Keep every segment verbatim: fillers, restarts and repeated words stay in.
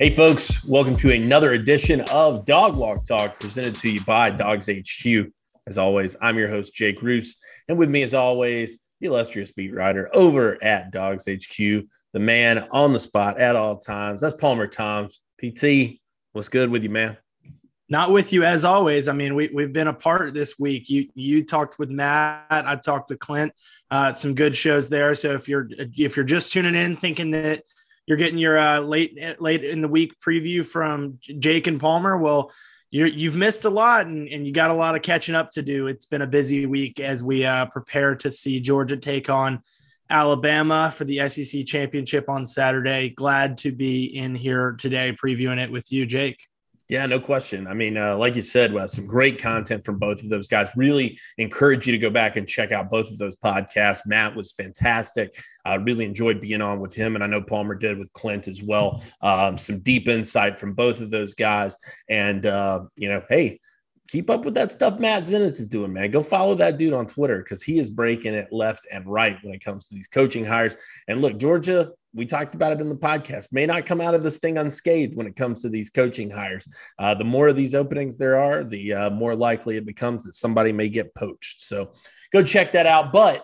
Hey folks, welcome to another edition of Dog Walk Talk, presented to you by Dawgs H Q. As always, I'm your host, Jake Roos, and with me as always, the illustrious beat writer over at Dawgs H Q, the man on the spot at all times. That's Palmer Toms. P T, what's good with you, man? Not with you as always. I mean, we, we've been apart this week. You you talked with Matt. I talked with Clint. Uh, some good shows there. So if you're if you're just tuning in, thinking that you're getting your uh, late late in the week preview from Jake and Palmer, well, you you've missed a lot, and, and you got a lot of catching up to do. It's been a busy week as we uh, prepare to see Georgia take on Alabama for the S E C championship on Saturday. Glad to be in here today previewing it with you, Jake. Yeah, no question. I mean, uh, like you said, Wes, some great content from both of those guys. Really encourage you to go back and check out both of those podcasts. Matt was fantastic. I uh, really enjoyed being on with him, and I know Palmer did with Clint as well. Um, some deep insight from both of those guys. And, uh, you know, hey, keep up with that stuff Matt Zenitz is doing, man. Go follow that dude on Twitter because he is breaking it left and right when it comes to these coaching hires. And look, Georgia, we talked about it in the podcast, may not come out of this thing unscathed when it comes to these coaching hires. Uh, the more of these openings there are, the uh, more likely it becomes that somebody may get poached. So go check that out. But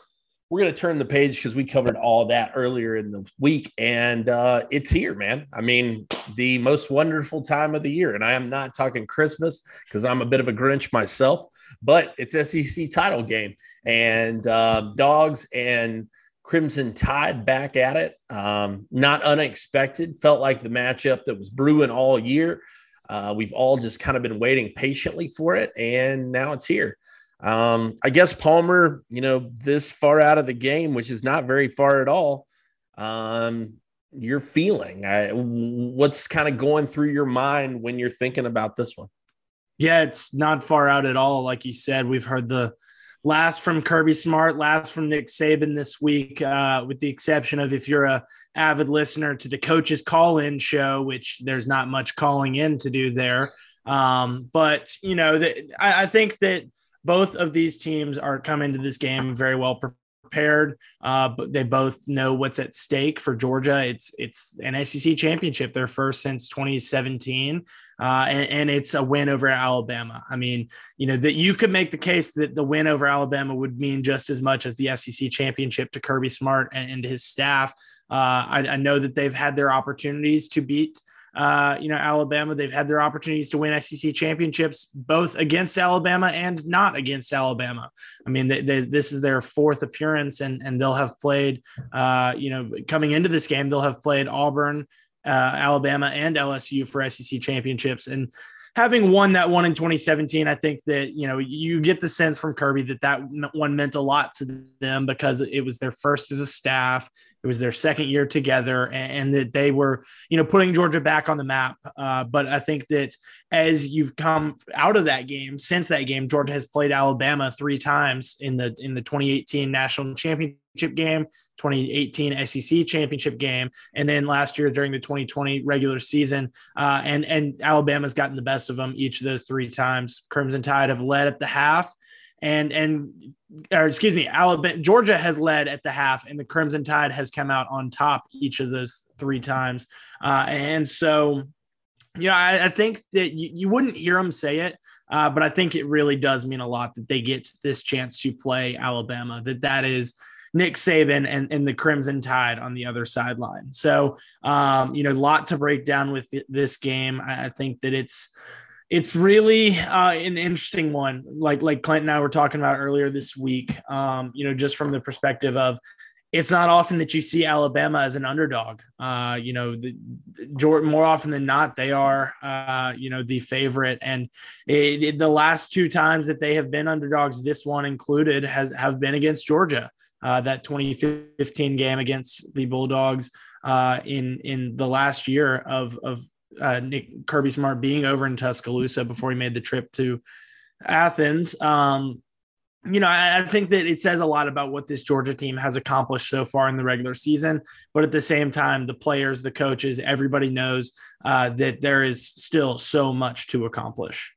we're going to turn the page because we covered all that earlier in the week, and uh, it's here, man. I mean, the most wonderful time of the year, and I am not talking Christmas because I'm a bit of a Grinch myself, but it's S E C title game, and uh, Dogs and Crimson Tide back at it. Um, not unexpected. Felt like the matchup that was brewing all year. Uh, we've all just kind of been waiting patiently for it, and now it's here. Um, I guess Palmer, you know, this far out of the game, which is not very far at all. Um, you're feeling, I, what's kind of going through your mind when you're thinking about this one? Yeah, it's not far out at all. Like you said, we've heard the last from Kirby Smart, last from Nick Saban this week, uh, with the exception of if you're a avid listener to the coach's call-in show, which there's not much calling in to do there. Um, but you know, the, I, I think that both of these teams are coming to this game very well prepared. Uh, but they both know what's at stake for Georgia. It's it's an S E C championship, their first since twenty seventeen, uh, and, and it's a win over Alabama. I mean, you know, that you could make the case that the win over Alabama would mean just as much as the S E C championship to Kirby Smart and, and his staff. Uh, I, I know that they've had their opportunities to beat Uh, you know, Alabama. They've had their opportunities to win S E C championships, both against Alabama and not against Alabama. I mean, they, they, this is their fourth appearance, and and they'll have played, uh, you know, coming into this game, they'll have played Auburn, uh, Alabama, and L S U for S E C championships. And having won that one in twenty seventeen, I think that, you know, you get the sense from Kirby that that one meant a lot to them because it was their first as a staff. It was their second year together, and, and that they were, you know, putting Georgia back on the map. Uh, but I think that as you've come out of that game, since that game, Georgia has played Alabama three times in the in the twenty eighteen national championship game, twenty eighteen S E C championship game, and then last year during the twenty twenty regular season. Uh, and and Alabama's gotten the best of them each of those three times. Crimson Tide have led at the half, and and or excuse me, Alabama Georgia has led at the half, and the Crimson Tide has come out on top each of those three times. Uh, and so, you know, I, I think that you, you wouldn't hear them say it. Uh, but I think it really does mean a lot that they get this chance to play Alabama, that that is Nick Saban and, and the Crimson Tide on the other sideline. So, um, you know, a lot to break down with this game. I, I think that it's it's really uh, an interesting one. Like like Clint and I were talking about earlier this week, um, you know, just from the perspective of it's not often that you see Alabama as an underdog. Uh, you know, the, the, Jordan, more often than not, they are, uh, you know, the favorite. And it, it, the last two times that they have been underdogs, this one included, has have been against Georgia. Uh, that twenty fifteen game against the Bulldogs uh, in in the last year of of uh, Nick Kirby Smart being over in Tuscaloosa before he made the trip to Athens. Um, You know, I think that it says a lot about what this Georgia team has accomplished so far in the regular season. But at the same time, the players, the coaches, everybody knows uh, that there is still so much to accomplish.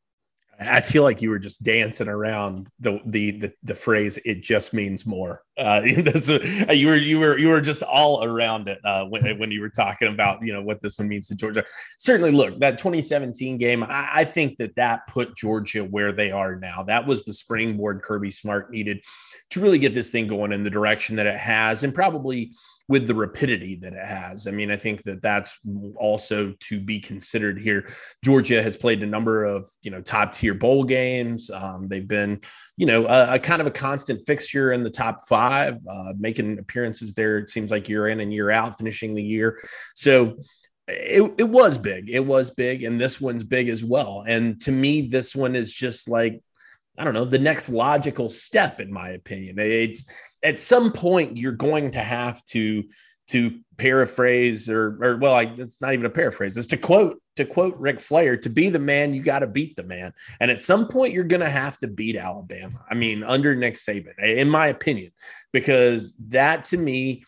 I feel like you were just dancing around the the the, the phrase. It just means more. Uh, that's a, you were you were you were just all around it uh, when when you were talking about, you know, what this one means to Georgia. Certainly, look, that twenty seventeen game. I, I think that that put Georgia where they are now. That was the springboard Kirby Smart needed to really get this thing going in the direction that it has, and probably with the rapidity that it has. I mean, I think that that's also to be considered here. Georgia has played a number of, you know, top tier bowl games. Um, they've been, you know, a, a kind of a constant fixture in the top five, uh, making appearances there. It seems like year in and year out, finishing the year. So it, it was big. It was big. And this one's big as well. And to me, this one is just like, I don't know, the next logical step, in my opinion. It's at some point you're going to have to, to paraphrase or, or well, I, it's not even a paraphrase. It's to quote, to quote Ric Flair, to be the man, you got to beat the man. And at some point you're going to have to beat Alabama. I mean, under Nick Saban, in my opinion, because that to me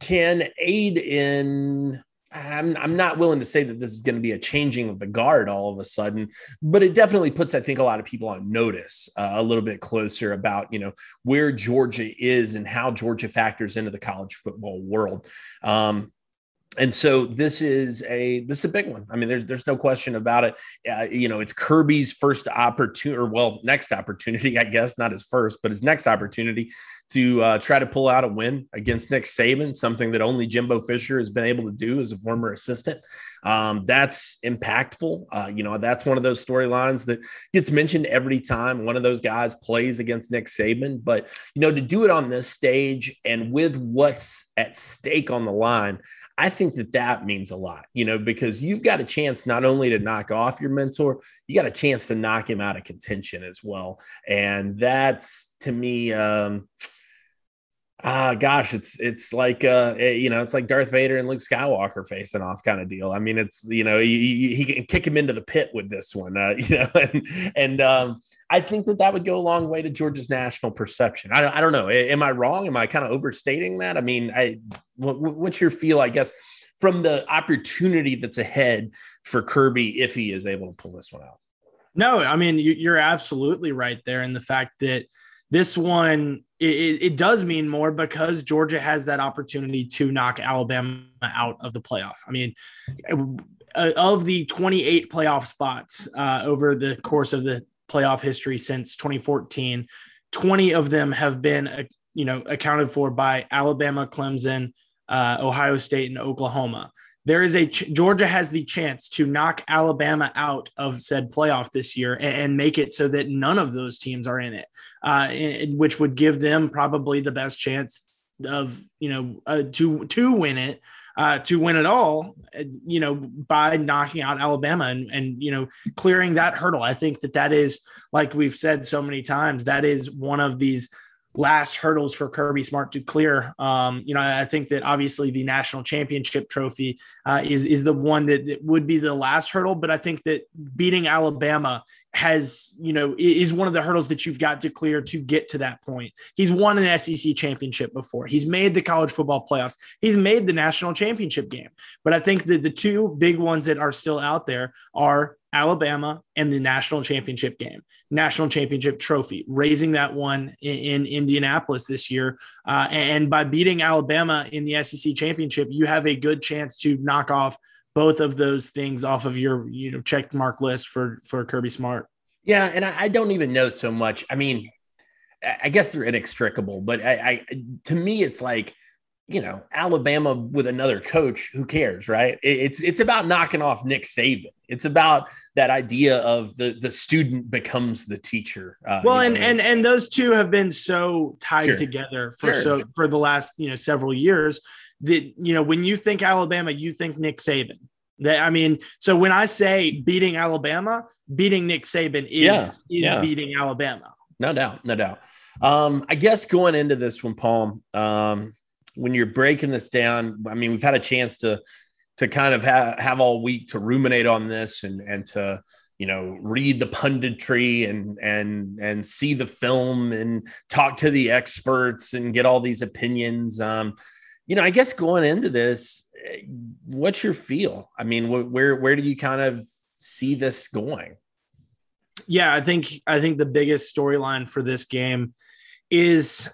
can aid in, I'm, I'm not willing to say that this is going to be a changing of the guard all of a sudden, but it definitely puts, I think, a lot of people on notice uh, a little bit closer about, you know, where Georgia is and how Georgia factors into the college football world. Um, and so this is a, this is a big one. I mean, there's, there's no question about it. Uh, you know, it's Kirby's first opportunity, or well, next opportunity, I guess, not his first, but his next opportunity to uh, try to pull out a win against Nick Saban, something that only Jimbo Fisher has been able to do as a former assistant. Um, that's impactful. Uh, you know, that's one of those storylines that gets mentioned every time one of those guys plays against Nick Saban. But, you know, to do it on this stage and with what's at stake on the line, I think that that means a lot, you know, because you've got a chance not only to knock off your mentor, you got a chance to knock him out of contention as well. And that's, to me, um, Ah, uh, gosh, it's, it's like, uh, it, you know, it's like Darth Vader and Luke Skywalker facing off kind of deal. I mean, it's, you know, he, he can kick him into the pit with this one, uh, you know, and, and um, I think that that would go a long way to Georgia's national perception. I don't, I don't know. Am I wrong? Am I kind of overstating that? I mean, I, what, what's your feel, I guess, from the opportunity that's ahead for Kirby, if he is able to pull this one out? No, I mean, you, you're absolutely right there. And the fact that this one, It, it does mean more because Georgia has that opportunity to knock Alabama out of the playoff. I mean, of the twenty-eight playoff spots uh, over the course of the playoff history since twenty fourteen, twenty of them have been, uh, you know, accounted for by Alabama, Clemson, uh, Ohio State, and Oklahoma. There is a ch- Georgia has the chance to knock Alabama out of said playoff this year and, and make it so that none of those teams are in it, uh, and, which would give them probably the best chance of, you know, uh, to to win it, uh, to win it all, uh, you know, by knocking out Alabama and, and, you know, clearing that hurdle. I think that that is, like we've said so many times, that is one of these last hurdles for Kirby Smart to clear. Um, you know, I think that obviously the national championship trophy uh, is, is the one that, that would be the last hurdle. But I think that beating Alabama has, you know, is one of the hurdles that you've got to clear to get to that point. He's won an S E C championship before. He's made the college football playoffs. He's made the national championship game. But I think that the two big ones that are still out there are Alabama and the national championship game, national championship trophy, raising that one in, in Indianapolis this year. Uh, and by beating Alabama in the S E C championship, you have a good chance to knock off both of those things off of your, you know, check mark list for, for Kirby Smart. Yeah. And I, I don't even know so much. I mean, I guess they're inextricable, but I, I to me, it's like, you know, Alabama with another coach, who cares, right? It's it's about knocking off Nick Saban. It's about that idea of the the student becomes the teacher. Uh, well, and, and and those two have been so tied sure. together for sure. so for the last, you know, several years that, you know, when you think Alabama, you think Nick Saban. That I mean, so when I say beating Alabama, beating Nick Saban is, yeah. is yeah. beating Alabama. No doubt, no doubt. Um, I guess going into this one, Palm, um, when you're breaking this down, I mean, we've had a chance to to kind of ha- have all week to ruminate on this and and to, you know, read the punditry and and and see the film and talk to the experts and get all these opinions. Um, you know, I guess going into this, what's your feel? I mean, wh- where where do you kind of see this going? Yeah, I think I think the biggest storyline for this game is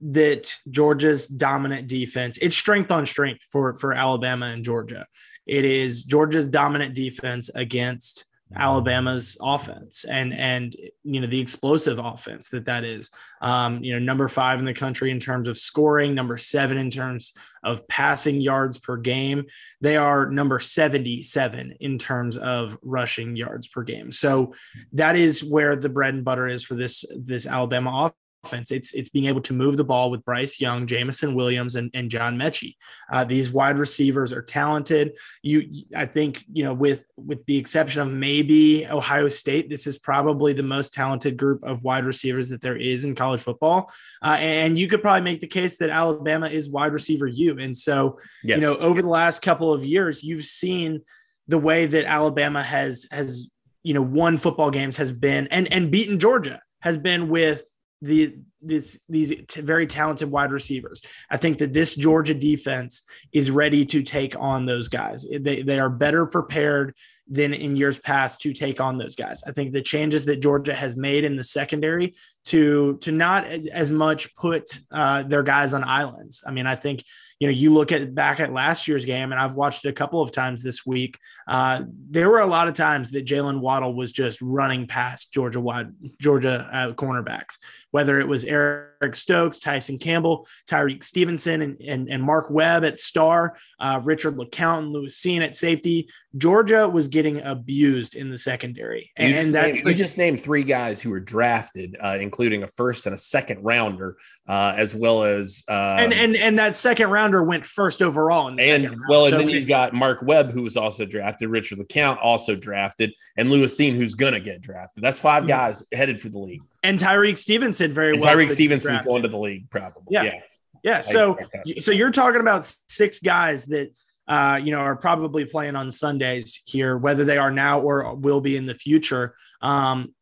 that Georgia's dominant defense, it's strength on strength for, for Alabama and Georgia. It is Georgia's dominant defense against Alabama's offense and, and, you know, the explosive offense that that is, um, you know, number five in the country in terms of scoring, number seven in terms of passing yards per game. They are number seventy-seven in terms of rushing yards per game. So that is where the bread and butter is for this, this Alabama offense. Offense. It's it's being able to move the ball with Bryce Young, Jameson Williams, and, and John Metchie. Uh, these wide receivers are talented. You, I think, you know, with with the exception of maybe Ohio State, this is probably the most talented group of wide receivers that there is in college football. Uh, and you could probably make the case that Alabama is wide receiver U. And so, yes. you know, over the last couple of years, you've seen the way that Alabama has has you know won football games has been and and beaten Georgia has been with. The this these t- very talented wide receivers. I think that this Georgia defense is ready to take on those guys. They they are better prepared than in years past to take on those guys. I think the changes that Georgia has made in the secondary to to not as much put uh, their guys on islands. I mean, I think you know you look at back at last year's game, and I've watched it a couple of times this week. Uh, there were a lot of times that Jalen Waddle was just running past Georgia wide Georgia uh, cornerbacks, whether it was Eric Stokes, Tyson Campbell, Tyreke Stevenson, and and, and Mark Webb at star, uh, Richard LeCount, and Lewis Cine at safety. Georgia was getting abused in the secondary. And, and that's named, you just named three guys who were drafted, uh, including a first and a second rounder, uh, as well as uh, and and and that second rounder went first overall. In the and second round. well, and so then you got Mark Webb, who was also drafted, Richard LeCount also drafted, and Lewis Cine, who's gonna get drafted. That's five guys headed for the league. And Tyreke Stevenson, very and well. Tyreke Stevenson going to the league, probably. Yeah, yeah. yeah. So, so you're talking about six guys that. Uh, you know, are probably playing on Sundays here, whether they are now or will be in the future. Um,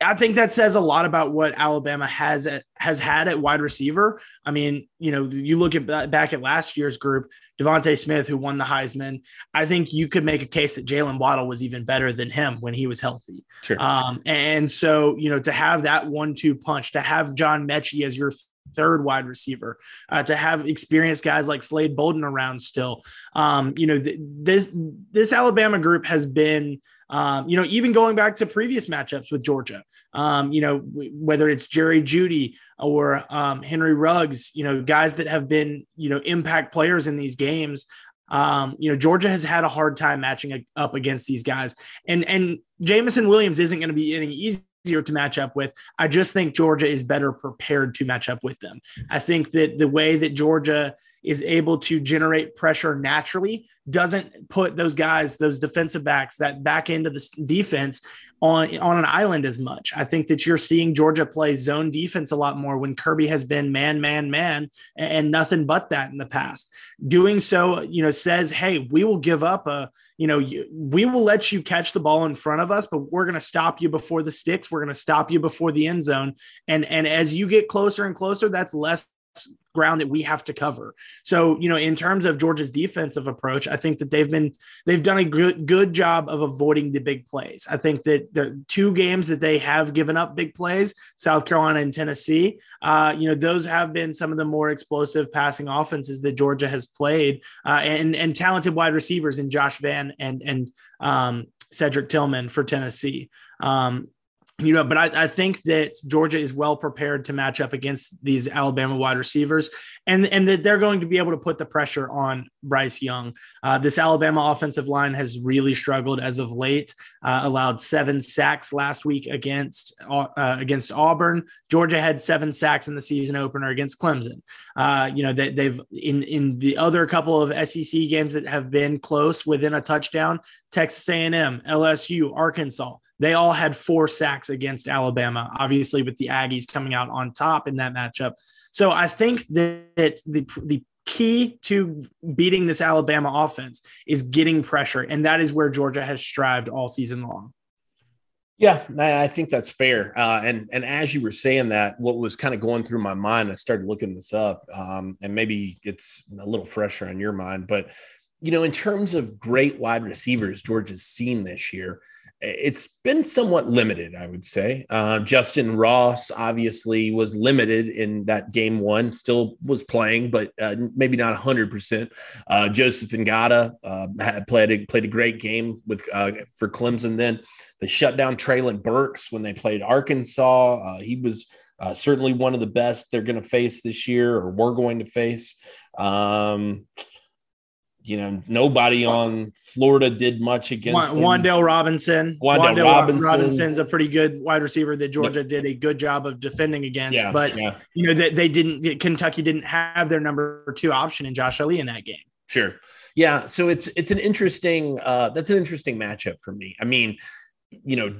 I think that says a lot about what Alabama has at, has had at wide receiver. I mean, you know, you look at back at last year's group, Devontae Smith, who won the Heisman. I think you could make a case that Jalen Waddle was even better than him when he was healthy. Sure. Um, and so, you know, to have that one two punch, to have John Metchie as your third wide receiver, uh, to have experienced guys like Slade Bolden around still. Um, you know, th- this, this Alabama group has been, um, you know, even going back to previous matchups with Georgia, um, you know, w- whether it's Jerry Jeudy or um, Henry Ruggs, you know, guys that have been, you know, impact players in these games. Um, you know, Georgia has had a hard time matching up against these guys, and, and Jameson Williams isn't going to be any easy. easier to match up with. I just think Georgia is better prepared to match up with them. I think that the way that Georgia is able to generate pressure naturally doesn't put those guys, those defensive backs, that back end of the defense on, on an island as much. I think that you're seeing Georgia play zone defense a lot more when Kirby has been man, man, man, and nothing but that in the past. Doing so, you know, says, hey, we will give up a, you know, you, we will let you catch the ball in front of us, but we're going to stop you before the sticks. We're going to stop you before the end zone. And, and as you get closer and closer, that's less ground that we have to cover. So, you know, in terms of Georgia's defensive approach, I think that they've been, they've done a good, good job of avoiding the big plays. I think that the two games that they have given up big plays, South Carolina and Tennessee, uh, you know, those have been some of the more explosive passing offenses that Georgia has played, uh, and, and talented wide receivers in Josh Vann and, and um, Cedric Tillman for Tennessee. Um, You know, but I, I think that Georgia is well prepared to match up against these Alabama wide receivers, and, and that they're going to be able to put the pressure on Bryce Young. Uh, this Alabama offensive line has really struggled as of late, uh, allowed seven sacks last week against uh, against Auburn. Georgia had seven sacks in the season opener against Clemson. Uh, you know, they, they've in, in the other couple of S E C games that have been close within a touchdown, Texas A and M, L S U, Arkansas. They all had four sacks against Alabama, obviously with the Aggies coming out on top in that matchup. So I think that the, the key to beating this Alabama offense is getting pressure, and that is where Georgia has strived all season long. Yeah, I think that's fair. Uh, and, and as you were saying that, what was kind of going through my mind, I started looking this up, um, and maybe it's a little fresher on your mind, but, you know, in terms of great wide receivers Georgia's seen this year, it's been somewhat limited, I would say. Uh, Justin Ross obviously was limited in that game one, still was playing, but uh, maybe not one hundred percent. Uh, Joseph Ngata uh, had played a, played a great game with uh, for Clemson then. They shut down Traylon Burks when they played Arkansas. Uh, he was uh, certainly one of the best they're going to face this year, or we're going to face. Um You know, nobody on Florida did much against them. Wandale Robinson. Wandale, Wandale Robinson. Robinson's a pretty good wide receiver that Georgia did a good job of defending against. Yeah, but, yeah. you know, they, they didn't – Kentucky didn't have their number two option in Josh Ali in that game. Sure. Yeah, so it's it's an interesting uh, – that's an interesting matchup for me. I mean, you know,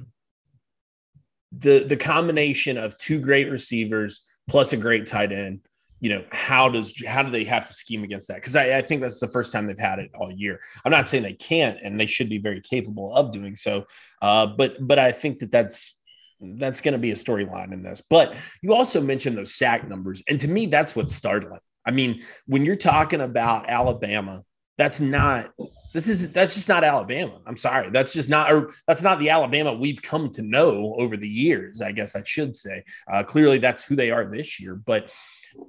the the combination of two great receivers plus a great tight end, you know, how does how do they have to scheme against that? Because I, I think that's the first time they've had it all year. I'm not saying they can't, and they should be very capable of doing so. Uh, but but I think that that's that's going to be a storyline in this. But you also mentioned those sack numbers, and to me, that's what's startling. I mean, when you're talking about Alabama, that's not this is that's just not Alabama. I'm sorry, that's just not or that's not the Alabama we've come to know over the years, I guess I should say. Uh, clearly, that's who they are this year, but.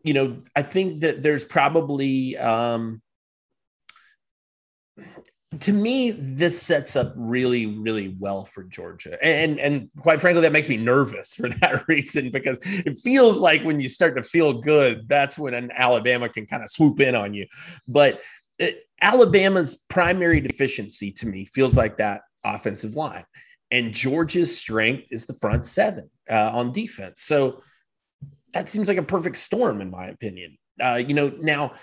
You know, I think that there's probably, um, to me, this sets up really, really well for Georgia. And, and quite frankly, that makes me nervous for that reason, because it feels like when you start to feel good, that's when an Alabama can kind of swoop in on you. But it, Alabama's primary deficiency to me feels like that offensive line. And Georgia's strength is the front seven uh, on defense. So, that seems like a perfect storm, in my opinion. Uh, you know, now,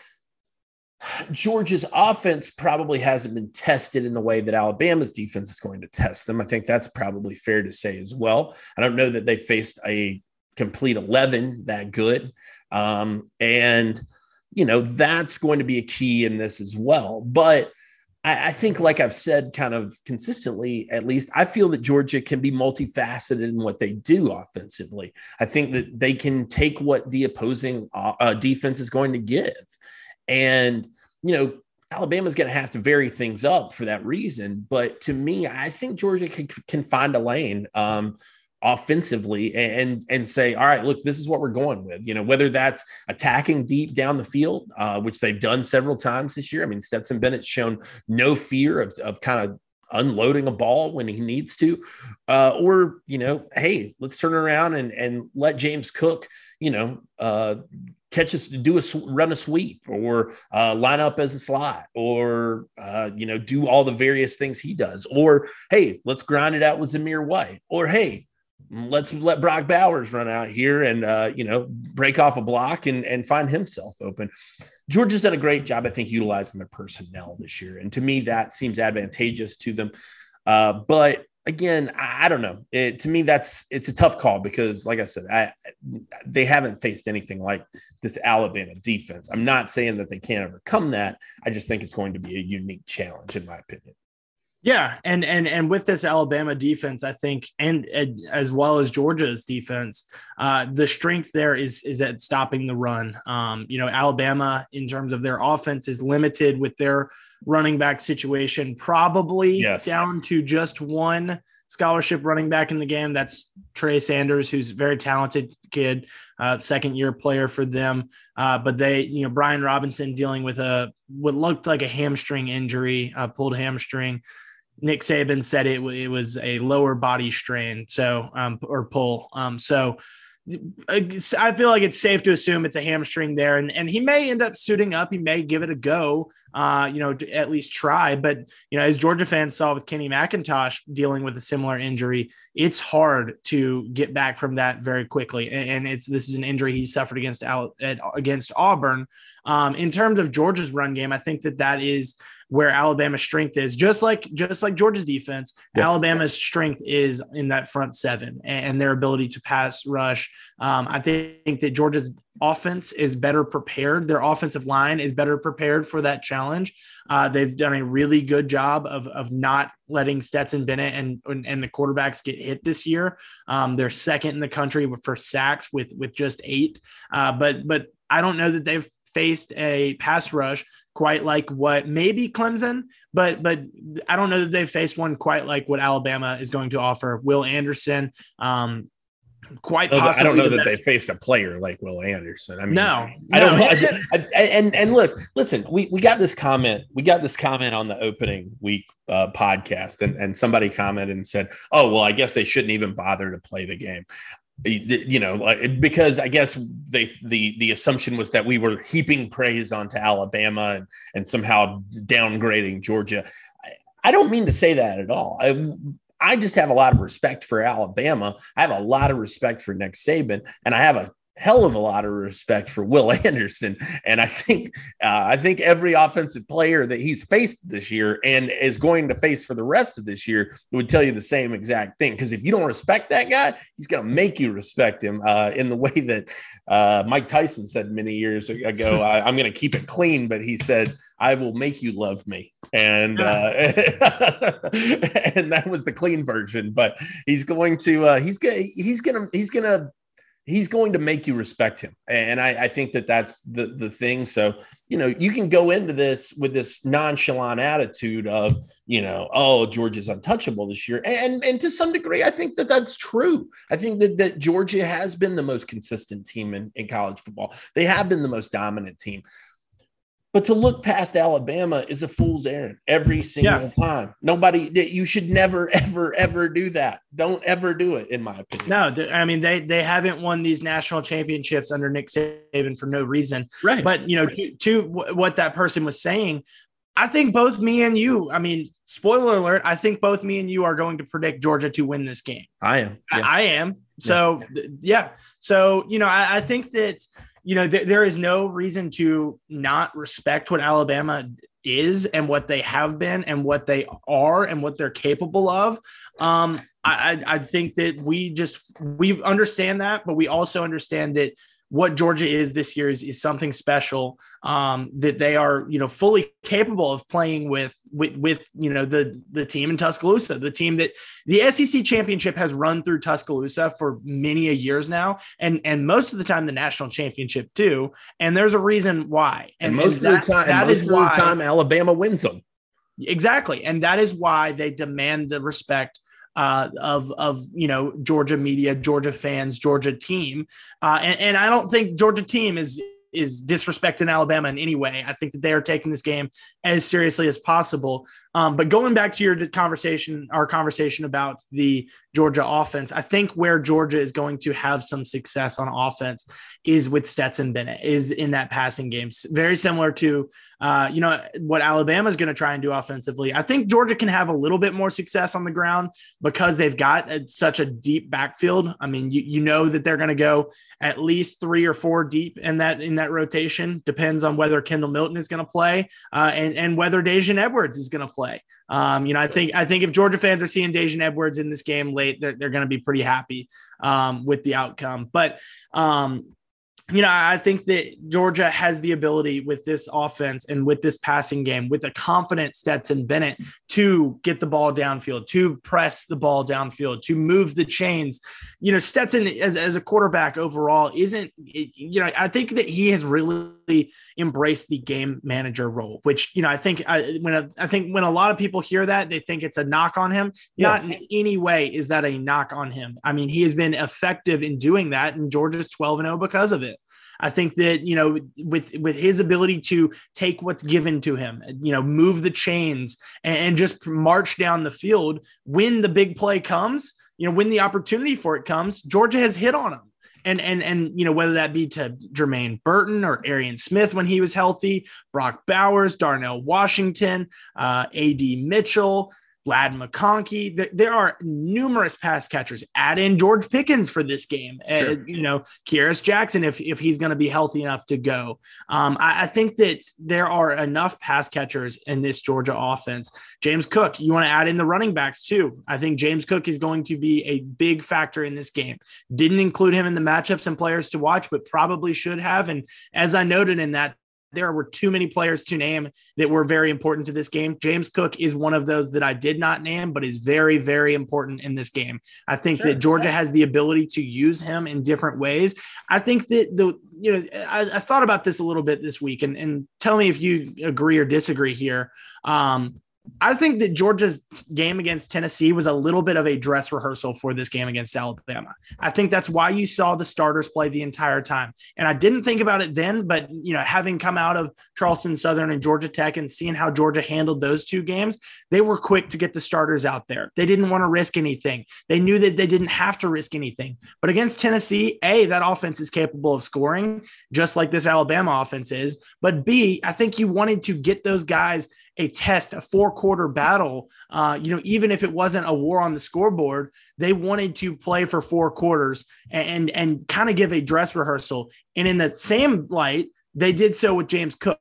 Georgia's offense probably hasn't been tested in the way that Alabama's defense is going to test them. I think that's probably fair to say as well. I don't know that they faced a complete eleven that good. Um, and, you know, that's going to be a key in this as well. But I, I think, like I've said kind of consistently, at least, I feel that Georgia can be multifaceted in what they do offensively. I think that they can take what the opposing uh, defense is going to give. And, you know, Alabama's going to have to vary things up for that reason. But to me, I think Georgia can, can find a lane um, offensively and, and say, all right, look, this is what we're going with, you know, whether that's attacking deep down the field, uh, which they've done several times this year. I mean, Stetson Bennett's shown no fear of, of kind of unloading a ball when he needs to, uh, or, you know, hey, let's turn around and, and let James Cook, you know, uh, catch us, do a run a sweep, or uh, line up as a slot, or uh, you know, do all the various things he does, or hey, let's grind it out with Zamir White, or hey, let's let Brock Bowers run out here and, uh, you know, break off a block and, and find himself open. Georgia's done a great job, I think, utilizing their personnel this year. And to me, that seems advantageous to them. Uh, but again, I, I don't know. It, to me, that's, it's a tough call because, like I said, I, they haven't faced anything like this Alabama defense. I'm not saying that they can't overcome that. I just think it's going to be a unique challenge, in my opinion. Yeah, and and and with this Alabama defense, I think, and, and as well as Georgia's defense, uh, the strength there is is at stopping the run. Um, you know, Alabama, in terms of their offense, is limited with their running back situation, probably yes. down to just one scholarship running back in the game. That's Trey Sanders, who's a very talented kid, uh, second year player for them. Uh, but they, you know, Brian Robinson dealing with a what looked like a hamstring injury, uh, pulled hamstring. Nick Saban said it, it was a lower body strain, so um, or pull. Um, so I feel like it's safe to assume it's a hamstring there, and and he may end up suiting up. He may give it a go, uh, you know, to at least try. But you know, as Georgia fans saw with Kenny McIntosh dealing with a similar injury, it's hard to get back from that very quickly. And, and it's this is an injury he suffered against against Auburn. Um, in terms of Georgia's run game, I think that that is where Alabama's strength is, just like just like Georgia's defense, yeah. Alabama's strength is in that front seven and their ability to pass rush. Um, I think that Georgia's offense is better prepared. Their offensive line is better prepared for that challenge. Uh, they've done a really good job of of not letting Stetson Bennett and and the quarterbacks get hit this year. Um, they're second in the country for sacks with with just eight. Uh, but but I don't know that they've faced a pass rush quite like what maybe Clemson, but but I don't know that they've faced one quite like what Alabama is going to offer. Will Anderson, um, quite possibly. I don't know the that best. They faced a player like Will Anderson. I mean, no, I don't. No. I, I, and and listen, listen, we we got this comment. We got this comment on the opening week uh, podcast, and and somebody commented and said, "Oh well, I guess they shouldn't even bother to play the game." You know, because I guess they, the the assumption was that we were heaping praise onto Alabama and, and somehow downgrading Georgia. I, I don't mean to say that at all. I, I just have a lot of respect for Alabama. I have a lot of respect for Nick Saban, and I have a hell of a lot of respect for Will Anderson. And I think uh, I think every offensive player that he's faced this year and is going to face for the rest of this year would tell you the same exact thing. Because if you don't respect that guy, he's going to make you respect him uh, in the way that uh, Mike Tyson said many years ago. I, I'm going to keep it clean, but he said, I will make you love me. And uh, and that was the clean version. But he's going to uh, he's going he's going to he's going to He's going to make you respect him. And I, I think that that's the, the thing. So, you know, you can go into this with this nonchalant attitude of, you know, oh, Georgia's untouchable this year. And, and to some degree, I think that that's true. I think that, that Georgia has been the most consistent team in, in college football. They have been the most dominant team. But to look past Alabama is a fool's errand every single yes. time. Nobody, you should never, ever, ever do that. Don't ever do it, in my opinion. No, I mean, they they haven't won these national championships under Nick Saban for no reason. Right. But, you know, right. to, to what that person was saying, I think both me and you, I mean, spoiler alert, I think both me and you are going to predict Georgia to win this game. I am. Yeah. I, I am. So, yeah. yeah. So, you know, I, I think that – you know, th- there is no reason to not respect what Alabama is and what they have been and what they are and what they're capable of. Um, I, I think that we just we understand that, but we also understand that what Georgia is this year is, is something special, um, that they are, you know, fully capable of playing with, with, with, you know, the, the team in Tuscaloosa, the team that the S E C championship has run through Tuscaloosa for many a years now. And, and most of the time the national championship too. And there's a reason why. And, and most and of the time, that most is of the why, time Alabama wins them. Exactly. And that is why they demand the respect Uh, of, of, you know, Georgia media, Georgia fans, Georgia team. Uh, and, and I don't think Georgia team is, is disrespecting Alabama in any way. I think that they are taking this game as seriously as possible. Um, but going back to your conversation, our conversation about the Georgia offense, I think where Georgia is going to have some success on offense is with Stetson Bennett, is in that passing game. Very similar to, uh, you know, what Alabama is going to try and do offensively. I think Georgia can have a little bit more success on the ground because they've got a, such a deep backfield. I mean, you, you know that they're going to go at least three or four deep in that in that rotation. Depends on whether Kendall Milton is going to play uh, and, and whether Daijun Edwards is going to play. Um, you know, I think I think if Georgia fans are seeing Daijun Edwards in this game late, they're, they're going to be pretty happy um, with the outcome. But, um, you know, I think that Georgia has the ability with this offense and with this passing game, with a confident Stetson Bennett, to get the ball downfield, to press the ball downfield, to move the chains. You know, Stetson as, as a quarterback overall isn't, you know, I think that he has really embraced the game manager role, which, you know, I think I, when I, I think when a lot of people hear that, they think it's a knock on him. Yeah. Not in any way is that a knock on him. I mean, he has been effective in doing that, and Georgia's twelve and oh because of it. I think that, you know, with with his ability to take what's given to him, you know, move the chains and, and just march down the field when the big play comes, you know, when the opportunity for it comes, Georgia has hit on him. And, and, and, you know, whether that be to Jermaine Burton or Arian Smith when he was healthy, Brock Bowers, Darnell Washington, uh, A D Mitchell, Ladd McConkey, there are numerous pass catchers. Add in George Pickens for this game. Sure. Uh, you know, Kearis Jackson, if if he's going to be healthy enough to go. Um, I, I think that there are enough pass catchers in this Georgia offense. James Cook, you want to add in the running backs too. I think James Cook is going to be a big factor in this game. Didn't include him in the matchups and players to watch, but probably should have. And as I noted in that, there were too many players to name that were very important to this game. James Cook is one of those that I did not name, but is very, very important in this game. I think sure, that Georgia sure. has the ability to use him in different ways. I think that the, you know, I, I thought about this a little bit this week, and, and tell me if you agree or disagree here. Um, I think that Georgia's game against Tennessee was a little bit of a dress rehearsal for this game against Alabama. I think that's why you saw the starters play the entire time. And I didn't think about it then, but, you know, having come out of Charleston Southern and Georgia Tech and seeing how Georgia handled those two games, they were quick to get the starters out there. They didn't want to risk anything. They knew that they didn't have to risk anything. But against Tennessee, A, that offense is capable of scoring just like this Alabama offense is. But B, I think you wanted to get those guys a test, a four-quarter battle, uh, you know, even if it wasn't a war on the scoreboard, they wanted to play for four quarters and, and, and kind of give a dress rehearsal. And in the same light, they did so with James Cook.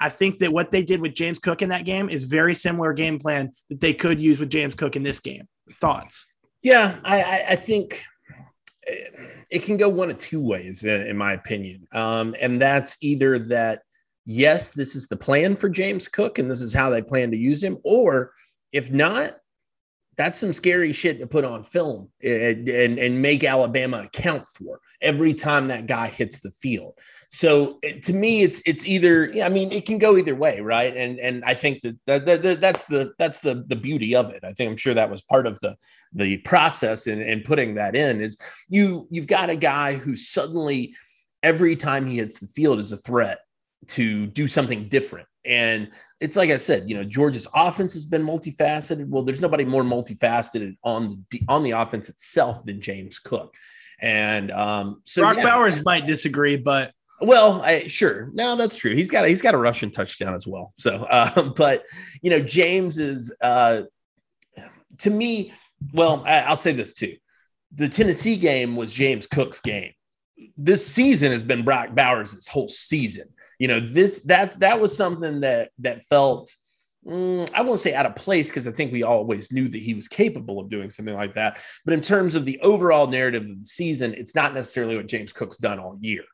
I think that what they did with James Cook in that game is very similar game plan that they could use with James Cook in this game. Thoughts? Yeah, I, I think it can go one of two ways, in my opinion. Um, and that's either that, yes, this is the plan for James Cook, and this is how they plan to use him. Or if not, that's some scary shit to put on film and, and, and make Alabama account for every time that guy hits the field. So to me, it's it's either, I mean, it can go either way, right? And and I think that, that, that that's the that's the the beauty of it. I think I'm sure that was part of the the process in, in putting that in is you you've got a guy who suddenly every time he hits the field is a threat to do something different. And it's like I said, you know, Georgia's offense has been multifaceted. Well, there's nobody more multifaceted on the on the offense itself than James Cook. And um, so Brock yeah. Bowers might disagree, but well, I, sure, no, that's true. He's got a, he's got a rushing touchdown as well. So, um, but you know, James is uh, to me. Well, I, I'll say this too: the Tennessee game was James Cook's game. This season has been Brock Bowers' whole season. You know, this that's that was something that that felt mm, I won't say out of place because I think we always knew that he was capable of doing something like that. But in terms of the overall narrative of the season, it's not necessarily what James Cook's done all year.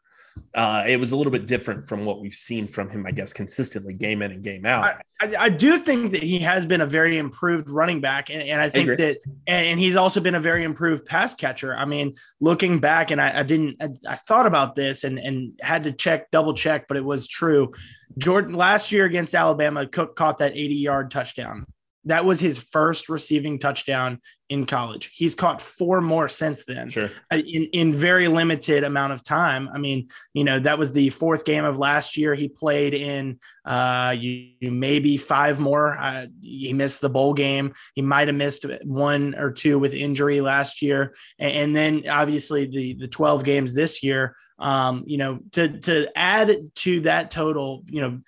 Uh, it was a little bit different from what we've seen from him, I guess, consistently game in and game out. I, I, I do think that he has been a very improved running back. And, and I think I that, and he's also been a very improved pass catcher. I mean, looking back and I, I didn't, I, I thought about this and, and had to check, double check, but it was true. Jordan last year against Alabama, Cook caught that eighty yard touchdown. That was his first receiving touchdown in college. He's caught four more since then sure. in, in very limited amount of time. I mean, you know, that was the fourth game of last year. He played in uh, you, you maybe five more. Uh, he missed the bowl game. He might have missed one or two with injury last year. And, and then obviously the, the twelve games this year, um, you know, to, to add to that total, you know,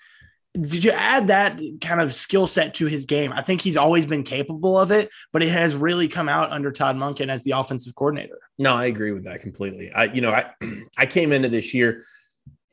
did you add that kind of skill set to his game? I think he's always been capable of it, but it has really come out under Todd Monken as the offensive coordinator. No, I agree with that completely. I, you know, I, I came into this year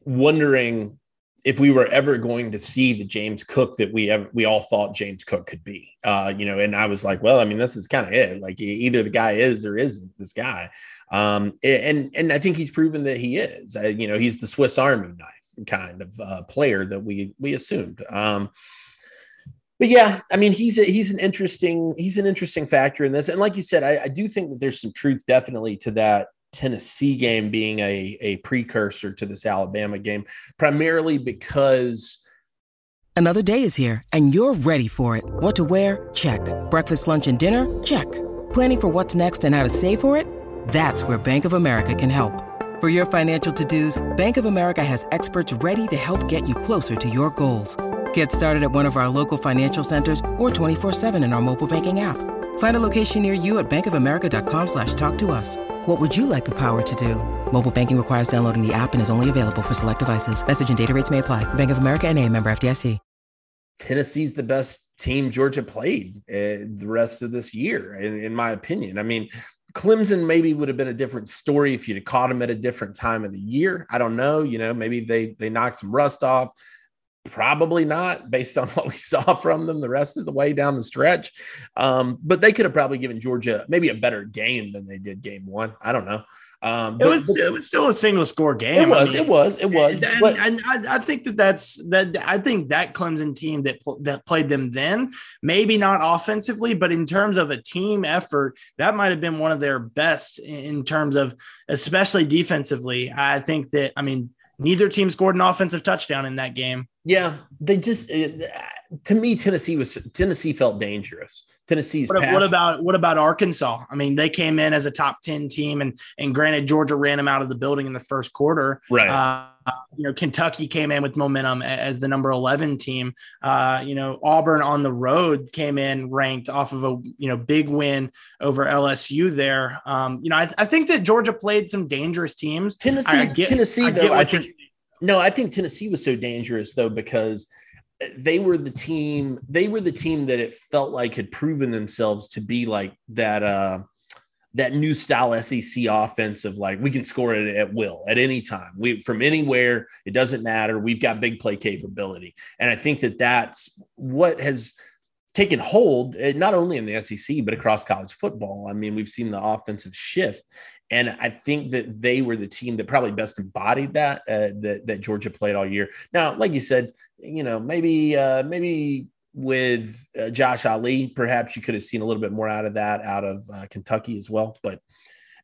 wondering if we were ever going to see the James Cook that we ever, we all thought James Cook could be, uh, you know, and I was like, well, I mean, this is kind of it. Like either the guy is or isn't this guy. Um, and, and I think he's proven that he is. I, you know, he's the Swiss Army knife kind of uh, player that we we assumed, um, but yeah, I mean he's a, he's an interesting he's an interesting factor in this, and like you said, I, I do think that there's some truth definitely to that Tennessee game being a a precursor to this Alabama game, primarily because another day is here and you're ready for it. What to wear? Check. Breakfast, lunch, and dinner? Check. Planning for what's next and how to save for it? That's where Bank of America can help. For your financial to-dos, Bank of America has experts ready to help get you closer to your goals. Get started at one of our local financial centers or twenty-four seven in our mobile banking app. Find a location near you at bankofamerica.com slash talk to us. What would you like the power to do? Mobile banking requires downloading the app and is only available for select devices. Message and data rates may apply. Bank of America N A, member F D I C. Tennessee's the best team Georgia played uh, the rest of this year, in, in my opinion. I mean, Clemson maybe would have been a different story if you'd have caught them at a different time of the year. I don't know. You know, maybe they they knocked some rust off. Probably not, based on what we saw from them the rest of the way down the stretch. Um, but they could have probably given Georgia maybe a better game than they did game one. I don't know. Um, it but, was but, it was still a single score game. It was, I mean, it was, it was. And, but, and I, I think that that's that. I think that Clemson team that that played them then, maybe not offensively, but in terms of a team effort, that might have been one of their best in terms of, especially defensively. I think that I mean neither team scored an offensive touchdown in that game. Yeah, they just it, to me Tennessee was Tennessee felt dangerous. Tennessee's what, what about what about Arkansas? I mean, they came in as a top ten team, and and granted Georgia ran them out of the building in the first quarter. Right. Uh, you know, Kentucky came in with momentum as the number eleven team. Uh, you know, Auburn on the road came in ranked off of a you know big win over L S U there. Um, you know, I, I think that Georgia played some dangerous teams. Tennessee, I get, Tennessee I though, I think. No, I think Tennessee was so dangerous, though, because they were the team they were the team that it felt like had proven themselves to be like that uh, that new style S E C offense of like, we can score it at will at any time. We from anywhere. It doesn't matter. We've got big play capability. And I think that that's what has taken hold, not only in the S E C, but across college football. I mean, we've seen the offensive shift. And I think that they were the team that probably best embodied that, uh, that, that Georgia played all year. Now, like you said, you know, maybe, uh, maybe with uh, Josh Ali, perhaps you could have seen a little bit more out of that, out of uh, Kentucky as well. But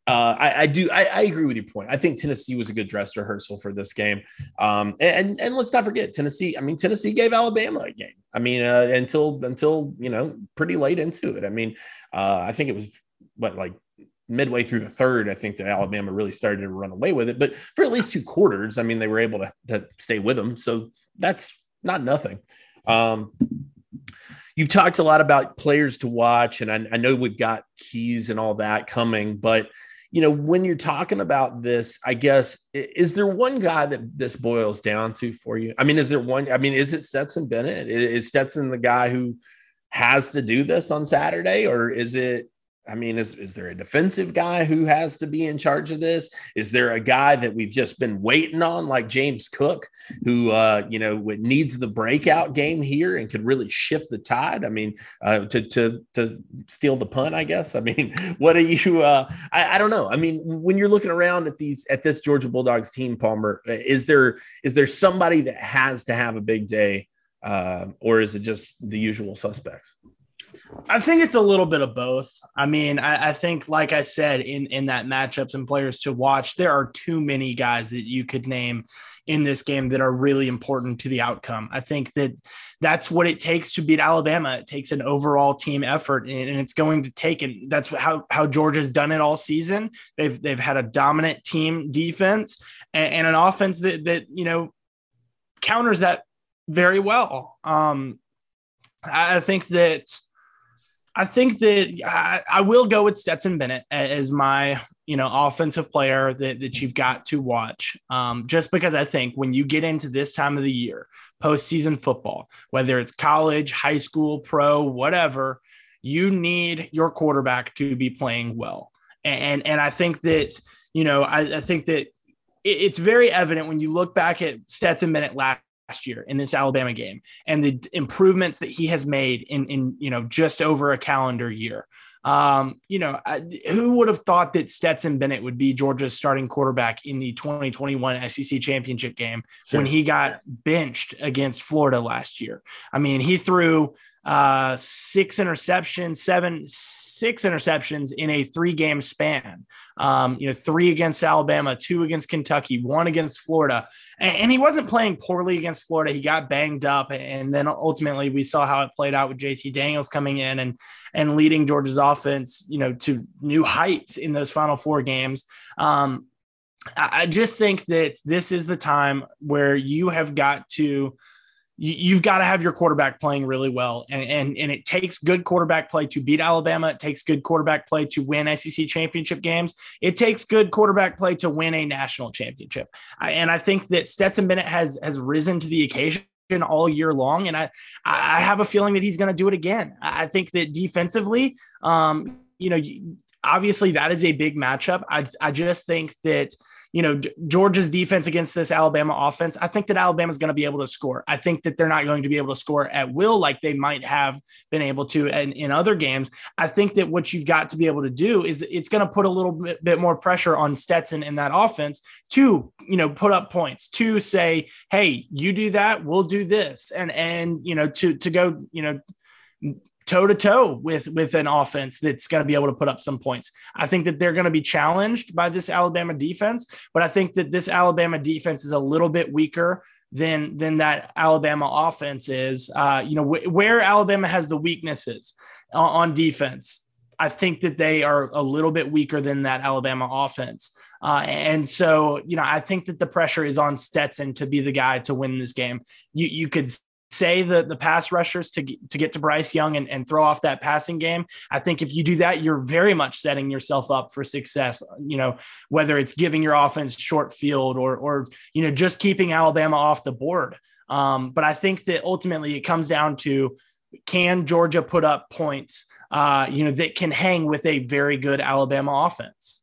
uh, I, I do, I, I agree with your point. I think Tennessee was a good dress rehearsal for this game. Um, and, and let's not forget Tennessee. I mean, Tennessee gave Alabama a game. I mean, uh, until, until, you know, pretty late into it. I mean, uh, I think it was what, like, midway through the third, I think that Alabama really started to run away with it. But for at least two quarters, I mean, they were able to, to stay with them. So that's not nothing. Um, you've talked a lot about players to watch, and I, I know we've got keys and all that coming. But, you know, when you're talking about this, I guess, is there one guy that this boils down to for you? I mean, is there one? I mean, is it Stetson Bennett? Is Stetson the guy who has to do this on Saturday, or is it? I mean, is, is there a defensive guy who has to be in charge of this? Is there a guy that we've just been waiting on, like James Cook, who, uh, you know, needs the breakout game here and could really shift the tide? I mean, uh, to to to steal the pun, I guess. I mean, what are you uh, – I, I don't know. I mean, when you're looking around at these at this Georgia Bulldogs team, Palmer, is there is there somebody that has to have a big day, uh, or is it just the usual suspects? I think it's a little bit of both. I mean, I, I think, like I said, in, in that matchups and players to watch, there are too many guys that you could name in this game that are really important to the outcome. I think that that's what it takes to beat Alabama. It takes an overall team effort, and, and it's going to take, and that's how, how Georgia's done it all season. They've, they've had a dominant team defense and, and an offense that, that, you know, counters that very well. Um, I think that, I think that I, I will go with Stetson Bennett as my, you know, offensive player that, that you've got to watch. Um, just because I think when you get into this time of the year, postseason football, whether it's college, high school, pro, whatever, you need your quarterback to be playing well. And, and I think that, you know, I, I think that it, it's very evident when you look back at Stetson Bennett last last year in this Alabama game and the improvements that he has made in, in, you know, just over a calendar year. Um, you know, I, who would have thought that Stetson Bennett would be Georgia's starting quarterback in the twenty twenty-one S E C championship game sure. when he got benched against Florida last year? I mean, he threw uh, six interceptions, seven, six interceptions in a three game span. Um, you know, three against Alabama, two against Kentucky, one against Florida. And, and he wasn't playing poorly against Florida. He got banged up. And then ultimately we saw how it played out with J T Daniels coming in and, and leading Georgia's offense, you know, to new heights in those final four games. Um, I just think that this is the time where you have got to you've got to have your quarterback playing really well. And, and, and it takes good quarterback play to beat Alabama. It takes good quarterback play to win S E C championship games. It takes good quarterback play to win a national championship. I, and I think that Stetson Bennett has, has risen to the occasion all year long. And I, I have a feeling that he's going to do it again. I think that defensively, um, you know, obviously that is a big matchup. I, I just think that, you know, Georgia's defense against this Alabama offense, I think that Alabama's going to be able to score. I think that they're not going to be able to score at will like they might have been able to in, in other games. I think that what you've got to be able to do is it's going to put a little bit, bit more pressure on Stetson in that offense to, you know, put up points, to say, hey, you do that, we'll do this. And, and you know, to to go, you know, toe to toe with, with an offense that's going to be able to put up some points. I think that they're going to be challenged by this Alabama defense, but I think that this Alabama defense is a little bit weaker than, than that Alabama offense is. Uh, you know, wh- where Alabama has the weaknesses on, on defense, I think that they are a little bit weaker than that Alabama offense. Uh, and so, you know, I think that the pressure is on Stetson to be the guy to win this game. You, you could say the, the pass rushers to, to get to Bryce Young and, and throw off that passing game. I think if you do that, you're very much setting yourself up for success, you know, whether it's giving your offense short field or, or, you know, just keeping Alabama off the board. Um, but I think that ultimately it comes down to, can Georgia put up points, uh, you know, that can hang with a very good Alabama offense?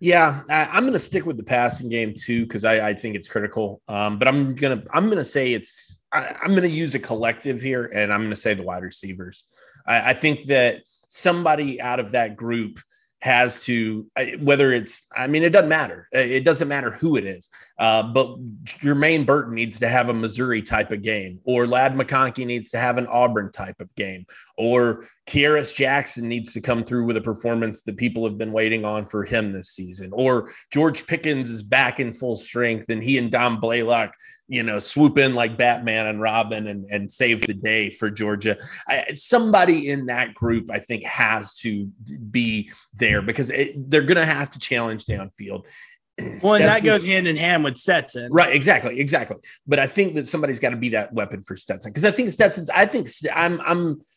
Yeah, I, I'm going to stick with the passing game too, because I, I think it's critical. Um, but I'm gonna I'm gonna say it's I, I'm going to use a collective here, and I'm going to say the wide receivers. I, I think that somebody out of that group has to, whether it's, I mean, it doesn't matter. It doesn't matter who it is. Uh, but Jermaine Burton needs to have a Missouri type of game, or Ladd McConkey needs to have an Auburn type of game, or Kearis Jackson needs to come through with a performance that people have been waiting on for him this season, or George Pickens is back in full strength and he and Dom Blaylock, you know, swoop in like Batman and Robin and, and save the day for Georgia. I, somebody in that group, I think, has to be there because it, they're going to have to challenge downfield. Well, Stetson, and that goes hand in hand with Stetson. Right, exactly, exactly. But I think that somebody's got to be that weapon for Stetson, because I think Stetson's – I think I'm, I'm –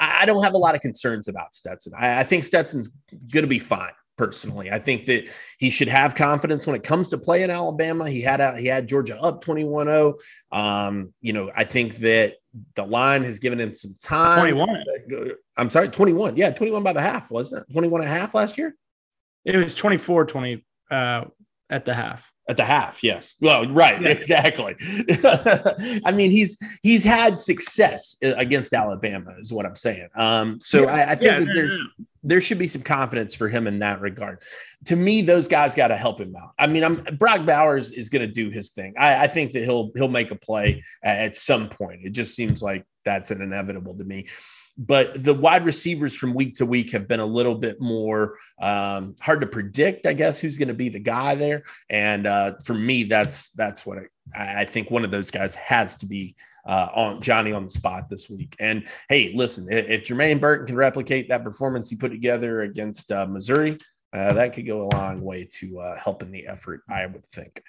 I don't have a lot of concerns about Stetson. I, I think Stetson's going to be fine. Personally, I think that he should have confidence when it comes to playing Alabama. He had out, he had Georgia up twenty-one oh. Um, you know, I think that the line has given him some time. twenty-one. I'm sorry, twenty-one. Yeah, twenty-one by the half, wasn't it? twenty-one and a half last year? It was twenty-four twenty uh, at the half. At the half, yes. Well, right, yeah. Exactly. I mean, he's he's had success against Alabama, is what I'm saying. Um, so yeah. I, I think yeah, that yeah, there's yeah. there should be some confidence for him in that regard. To me, those guys got to help him out. I mean, I'm Brock Bowers is going to do his thing. I, I think that he'll he'll make a play at some point. It just seems like that's an inevitable to me. But the wide receivers from week to week have been a little bit more um, hard to predict, I guess, who's going to be the guy there. And uh, for me, that's that's what I, I think one of those guys has to be uh, on Johnny on the spot this week. And, hey, listen, if, if Jermaine Burton can replicate that performance he put together against uh, Missouri, uh, that could go a long way to uh, helping the effort, I would think.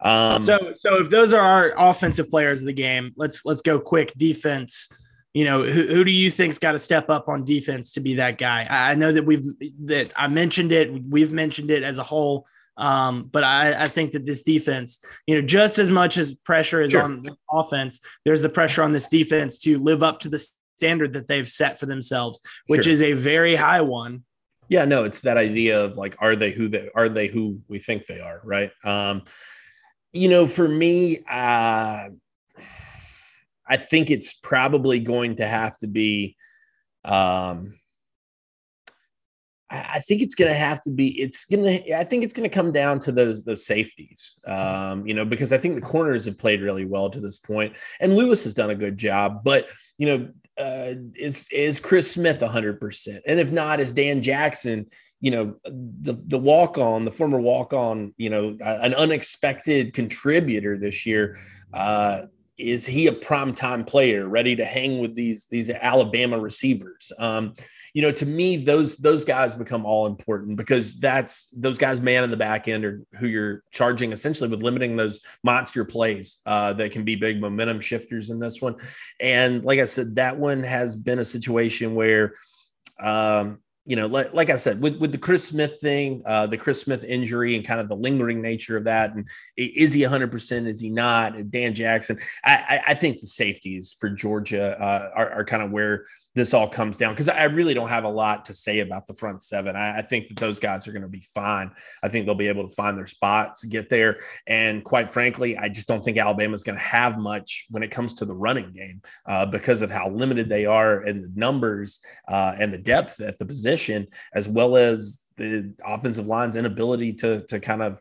Um, so so if those are our offensive players of the game, let's let's go quick defense. You know, who, who do you think's got to step up on defense to be that guy? I know that we've that I mentioned it. We've mentioned it as a whole. Um, but I, I think that this defense, you know, just as much as pressure is sure. on the offense, there's the pressure on this defense to live up to the standard that they've set for themselves, which sure. is a very high one. Yeah, no, it's that idea of like, are they who they are they who we think they are, right? Um, you know, for me, uh I think it's probably going to have to be um, – I think it's going to have to be – It's going to. I think it's going to come down to those those safeties, um, you know, because I think the corners have played really well to this point, and Lewis has done a good job. But, you know, uh, is is Chris Smith one hundred percent? And if not, is Dan Jackson – you know, the, the walk-on, the former walk-on, you know, an unexpected contributor this year uh, – is he a primetime player ready to hang with these, these Alabama receivers? Um, you know, to me, those those guys become all important, because that's those guys, man in the back end, are who you're charging essentially with limiting those monster plays uh, that can be big momentum shifters in this one. And like I said, that one has been a situation where, um, you know, like, like I said, with, with the Chris Smith thing, uh, the Chris Smith injury and kind of the lingering nature of that. And is he one hundred percent? Is he not? Dan Jackson. I, I, I think the safeties for Georgia uh, are, are kind of where this all comes down, because I really don't have a lot to say about the front seven. I, I think that those guys are going to be fine. I think they'll be able to find their spots, get there. And quite frankly, I just don't think Alabama is going to have much when it comes to the running game uh, because of how limited they are and the numbers uh, and the depth at the position, as well as the offensive line's inability to, to kind of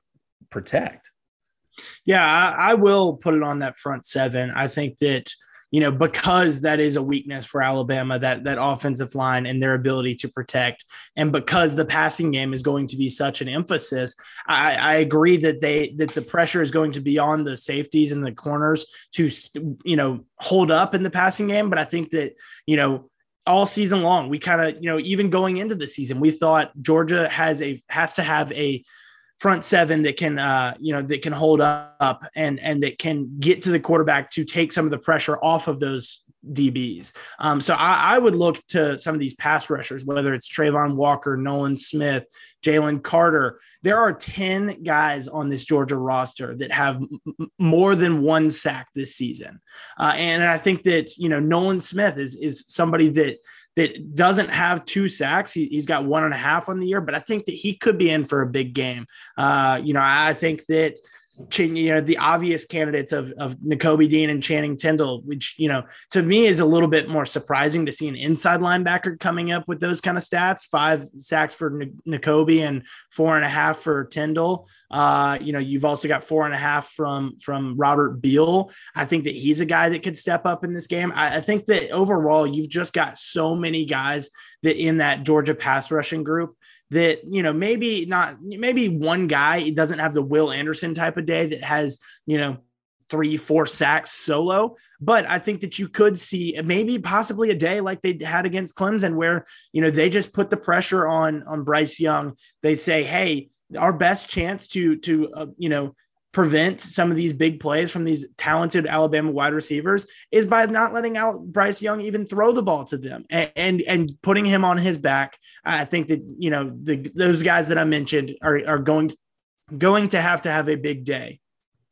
protect. Yeah, I, I will put it on that front seven. I think that, you know, because that is a weakness for Alabama, that that offensive line and their ability to protect. And because the passing game is going to be such an emphasis, I, I agree that they that the pressure is going to be on the safeties and the corners to, you know, hold up in the passing game. But I think that, you know, all season long, we kind of, you know, even going into the season, we thought Georgia has a has to have a front seven that can, uh, you know, that can hold up and and that can get to the quarterback to take some of the pressure off of those D Bs. Um, so I, I would look to some of these pass rushers, whether it's Trayvon Walker, Nolan Smith, Jalen Carter. There are ten guys on this Georgia roster that have m- more than one sack this season, uh, and I think that, you know, Nolan Smith is is somebody that. that doesn't have two sacks. He, he's got one and a half on the year, but I think that he could be in for a big game. Uh, you know, I think that, you know, the obvious candidates of, of Nakobe Dean and Channing Tindall, which, you know, to me is a little bit more surprising to see an inside linebacker coming up with those kind of stats, five sacks for N- Nakobe and four and a half for Tindall. Uh, you know, you've also got four and a half from, from Robert Beal. I think that he's a guy that could step up in this game. I, I think that overall, you've just got so many guys that in that Georgia pass rushing group that, you know, maybe not, maybe one guy doesn't have the Will Anderson type of day that has, you know, three, four sacks solo. But I think that you could see maybe possibly a day like they had against Clemson where, you know, they just put the pressure on, on Bryce Young. They say, hey, our best chance to, to, uh, you know, prevent some of these big plays from these talented Alabama wide receivers is by not letting out Bryce Young even throw the ball to them and and, and putting him on his back. I think that, you know, the, those guys that I mentioned are, are going, going to have to have a big day.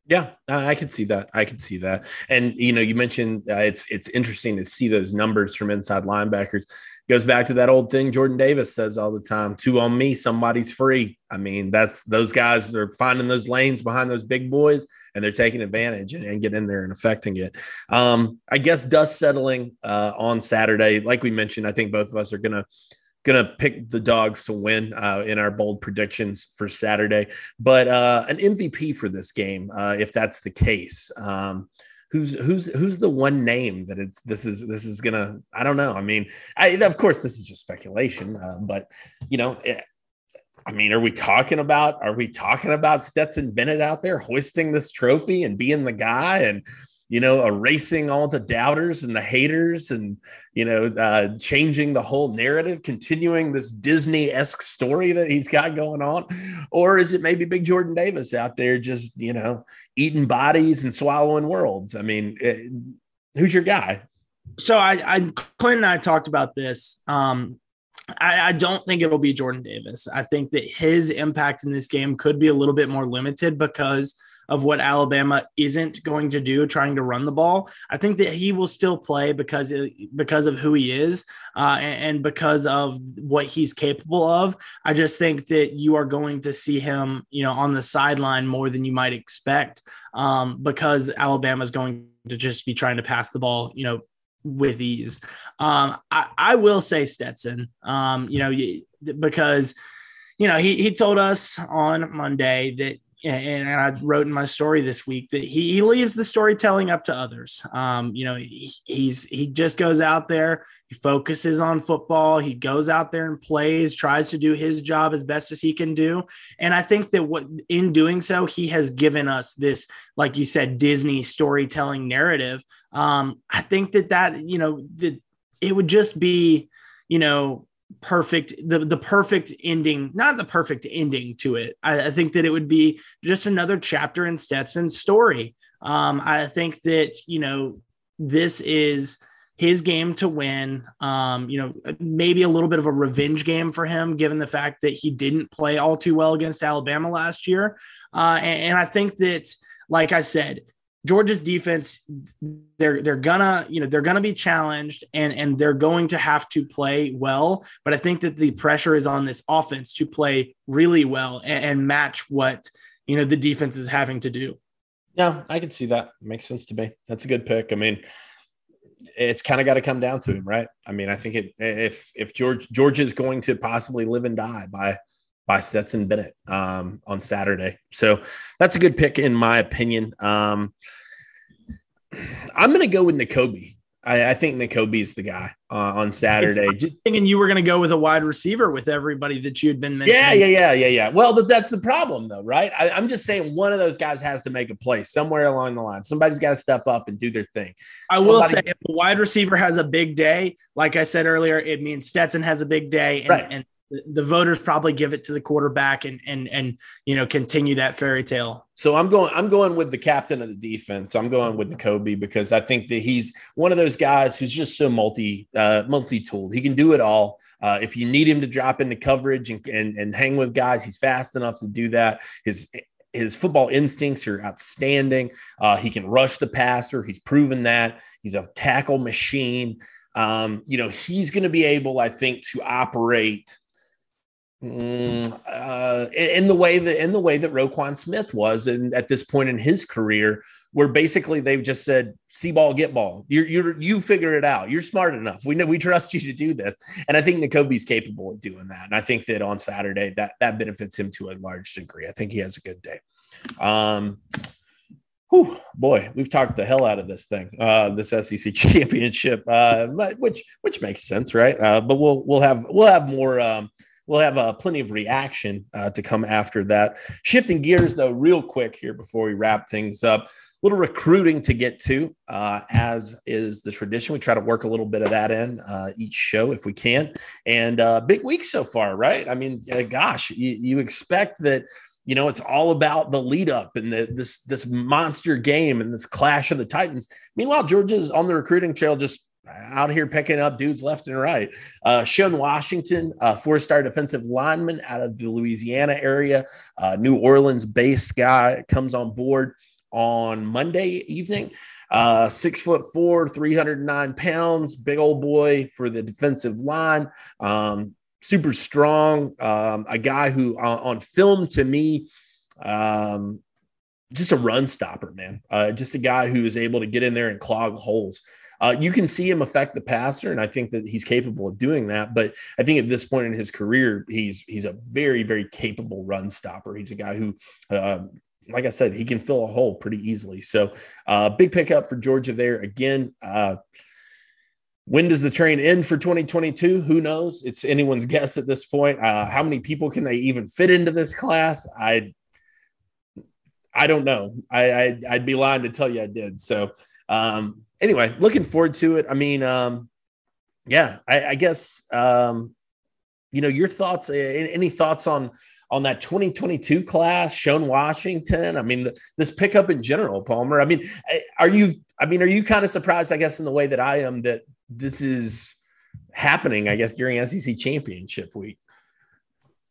Yeah, I could see that. I could see that. And, you know, you mentioned uh, it's, it's interesting to see those numbers from inside linebackers. Goes back to that old thing Jordan Davis says all the time, two on me, somebody's free. I mean, that's those guys are finding those lanes behind those big boys, and they're taking advantage and, and get in there and affecting it. Um, I guess dust settling uh, on Saturday, like we mentioned, I think both of us are going to going to pick the Dawgs to win uh, in our bold predictions for Saturday. But uh, an M V P for this game, uh, if that's the case. Um Who's who's who's the one name that it's this is this is gonna I don't know I mean I, of course this is just speculation uh, but you know it, I mean are we talking about are we talking about Stetson Bennett out there hoisting this trophy and being the guy and, you know, erasing all the doubters and the haters and, you know, uh, changing the whole narrative, continuing this Disney-esque story that he's got going on? Or is it maybe big Jordan Davis out there just, you know, eating bodies and swallowing worlds? I mean, it, who's your guy? So I, I, Clint and I talked about this. Um, I, I don't think it'll be Jordan Davis. I think that his impact in this game could be a little bit more limited because of what Alabama isn't going to do trying to run the ball. I think that he will still play because, it, because of who he is uh, and, and because of what he's capable of. I just think that you are going to see him, you know, on the sideline more than you might expect um, because Alabama is going to just be trying to pass the ball, you know, with ease. Um, I, I will say Stetson, um, you know, because, you know, he, he told us on Monday that, And, and I wrote in my story this week that he, he leaves the storytelling up to others. Um, you know, he, he's he just goes out there, he focuses on football, he goes out there and plays, tries to do his job as best as he can do. And I think that what in doing so, he has given us this, like you said, Disney storytelling narrative. Um, I think that that, you know, that it would just be, you know, perfect, the, the perfect ending, not the perfect ending to it. I, I think that it would be just another chapter in Stetson's story. Um, I think that, you know, this is his game to win, um, you know, maybe a little bit of a revenge game for him, given the fact that he didn't play all too well against Alabama last year. Uh, and, and I think that, like I said, Georgia's defense, they're they're gonna, you know, they're gonna be challenged and and they're going to have to play well. But I think that the pressure is on this offense to play really well and, and match what, you know, the defense is having to do. Yeah, I can see that. Makes sense to me. That's a good pick. I mean, it's kind of got to come down to him, right? I mean, I think it, if if George Georgia is going to possibly live and die by by Stetson Bennett um, on Saturday. So that's a good pick in my opinion. Um, I'm going to go with N'Kobe. I, I think N'Kobe is the guy uh, on Saturday. I was thinking you were going to go with a wide receiver with everybody that you had been mentioning. Yeah, yeah, yeah, yeah, yeah. Well, but that's the problem though, right? I, I'm just saying one of those guys has to make a play somewhere along the line. Somebody's got to step up and do their thing. I Somebody- will say if a wide receiver has a big day, like I said earlier, it means Stetson has a big day and, right. and the voters probably give it to the quarterback and, and, and, you know, continue that fairy tale. So I'm going, I'm going with the captain of the defense. I'm going with N'Kobe because I think that he's one of those guys who's just so multi, uh, multi-tooled. He can do it all. Uh, if you need him to drop into coverage and, and, and hang with guys, he's fast enough to do that. His, His football instincts are outstanding. Uh, he can rush the passer. He's proven that. He's a tackle machine. Um, you know, he's going to be able, I think, to operate Mm, uh, in the way that in the way that Roquan Smith was, and at this point in his career, where basically they've just said, "See ball, get ball. You you you figure it out. You're smart enough. We know we trust you to do this." And I think N'Kobe's capable of doing that. And I think that on Saturday, that that benefits him to a large degree. I think he has a good day. Um, whew, boy, we've talked the hell out of this thing, uh, this S E C championship, uh, but which which makes sense, right? Uh, but we'll we'll have we'll have more. Um, We'll have uh, plenty of reaction uh, to come after that. Shifting gears, though, real quick here before we wrap things up, a little recruiting to get to, uh, as is the tradition. We try to work a little bit of that in uh, each show if we can. And uh, big week so far, right? I mean, uh, gosh, you, you expect that. You know, it's all about the lead up and the, this this monster game and this clash of the Titans. Meanwhile, Georgia's on the recruiting trail just out here picking up dudes left and right. Uh, Sean Washington, a four-star defensive lineman out of the Louisiana area, uh, New Orleans-based guy, comes on board on Monday evening. Uh, six foot four, three hundred nine pounds, big old boy for the defensive line. Um, super strong, um, a guy who uh, on film to me, um, just a run stopper, man. Uh, just a guy who is able to get in there and clog holes. Uh, you can see him affect the passer, and I think that he's capable of doing that. But I think at this point in his career, he's he's a very, very capable run stopper. He's a guy who, uh, like I said, he can fill a hole pretty easily. So uh, big pickup for Georgia there. Again, uh, when does the train end for twenty twenty-two? Who knows? It's anyone's guess at this point. Uh, how many people can they even fit into this class? I I don't know. I, I, I'd be lying to tell you I did. So um anyway, looking forward to it. I mean, um, yeah, I, I guess, um, you know, your thoughts, any thoughts on, on that twenty twenty-two class, Sean Washington? I mean, this pickup in general, Palmer. I mean, are you, I mean, are you kind of surprised, I guess, in the way that I am that this is happening, I guess, during S E C championship week?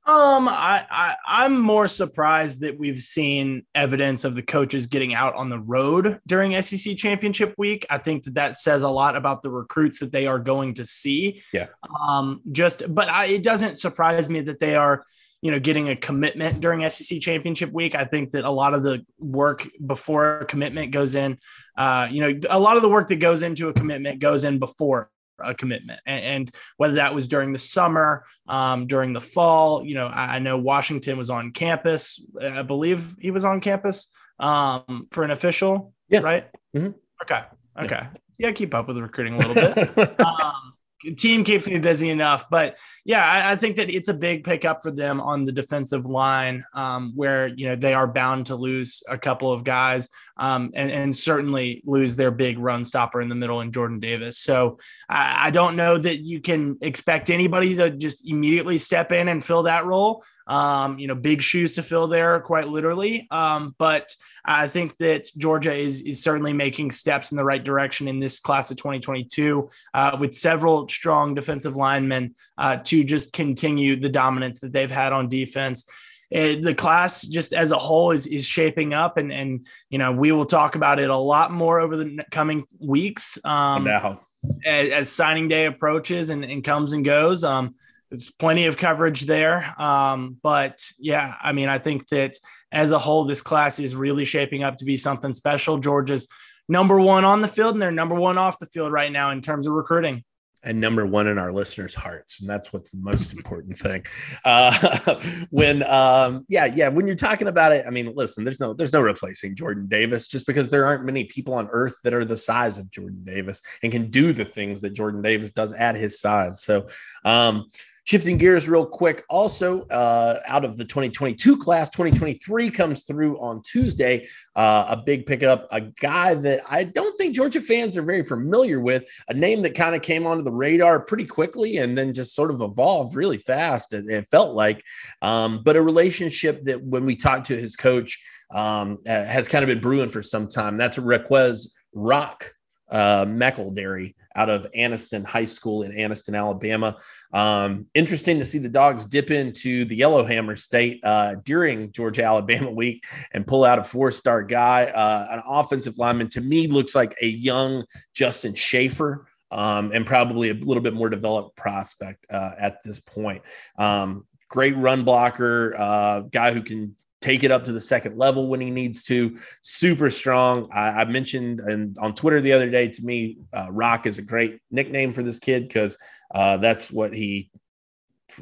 Um, I, I, I'm more surprised that we've seen evidence of the coaches getting out on the road during S E C championship week. I think that that says a lot about the recruits that they are going to see. Yeah. Um, just, but I, it doesn't surprise me that they are, you know, getting a commitment during S E C championship week. I think that a lot of the work before a commitment goes in, uh, you know, a lot of the work that goes into a commitment goes in before a commitment, and, and whether that was during the summer, um, during the fall, you know, I, I know Washington was on campus. I believe he was on campus um, for an official. Yeah. Right. Mm-hmm. Okay. Okay. Yeah. yeah. Keep up with the recruiting a little bit. um, team keeps me busy enough. But yeah, I, I think that it's a big pickup for them on the defensive line, um, where, you know, they are bound to lose a couple of guys, um, and, and certainly lose their big run stopper in the middle in Jordan Davis. So I, I don't know that you can expect anybody to just immediately step in and fill that role. Um, you know, big shoes to fill there, quite literally. Um, but I think that Georgia is is certainly making steps in the right direction in this class of twenty twenty-two, uh, with several strong defensive linemen, uh, to just continue the dominance that they've had on defense. It, the class just as a whole is is shaping up, and, and, you know, we will talk about it a lot more over the coming weeks, um, now. As, as signing day approaches and, and comes and goes. Um, There's plenty of coverage there. Um, but yeah, I mean, I think that as a whole, this class is really shaping up to be something special. Georgia's number one on the field and they're number one off the field right now in terms of recruiting. And number one in our listeners' hearts. And that's what's the most important thing. Uh, when, um, yeah, yeah, when you're talking about it, I mean, listen, there's no, there's no replacing Jordan Davis, just because there aren't many people on earth that are the size of Jordan Davis and can do the things that Jordan Davis does at his size. So, um, shifting gears real quick. Also, uh, out of the twenty twenty-two class, twenty twenty-three comes through on Tuesday. Uh, a big pickup, a guy that I don't think Georgia fans are very familiar with, a name that kind of came onto the radar pretty quickly and then just sort of evolved really fast, it, it felt like. Um, but a relationship that when we talked to his coach, um, has kind of been brewing for some time. That's Requez Rock. Uh, McElderry out of Anniston High School in Anniston, Alabama. Um, interesting to see the Dawgs dip into the Yellowhammer State uh, during Georgia-Alabama week and pull out a four-star guy, uh, an offensive lineman. To me, looks like a young Justin Schaefer, um, and probably a little bit more developed prospect uh, at this point. Um, great run blocker, uh, guy who can take it up to the second level when he needs to. Super strong. I, I mentioned and on Twitter the other day, to me, uh, Rock is a great nickname for this kid, because uh, that's what he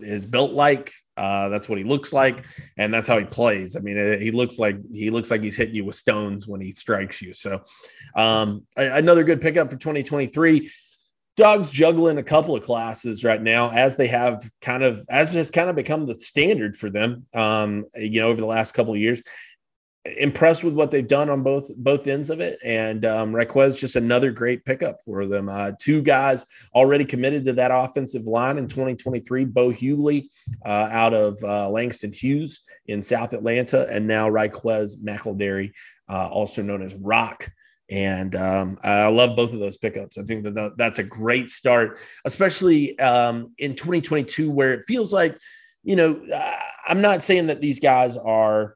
is built like. Uh, that's what he looks like, and that's how he plays. I mean, it, he looks like he looks like he's hitting you with stones when he strikes you. So um, another good pickup for twenty twenty-three. Dawgs juggling a couple of classes right now, as they have kind of, as it has kind of become the standard for them, um, you know, over the last couple of years. Impressed with what they've done on both both ends of it. And um, Requez, just another great pickup for them. Uh, two guys already committed to that offensive line in twenty twenty-three, Bo Hewley uh, out of uh, Langston Hughes in South Atlanta, and now Requez McElderry, uh, also known as Rock. And um, I love both of those pickups. I think that that's a great start, especially um, in twenty twenty-two, where it feels like, you know, I'm not saying that these guys are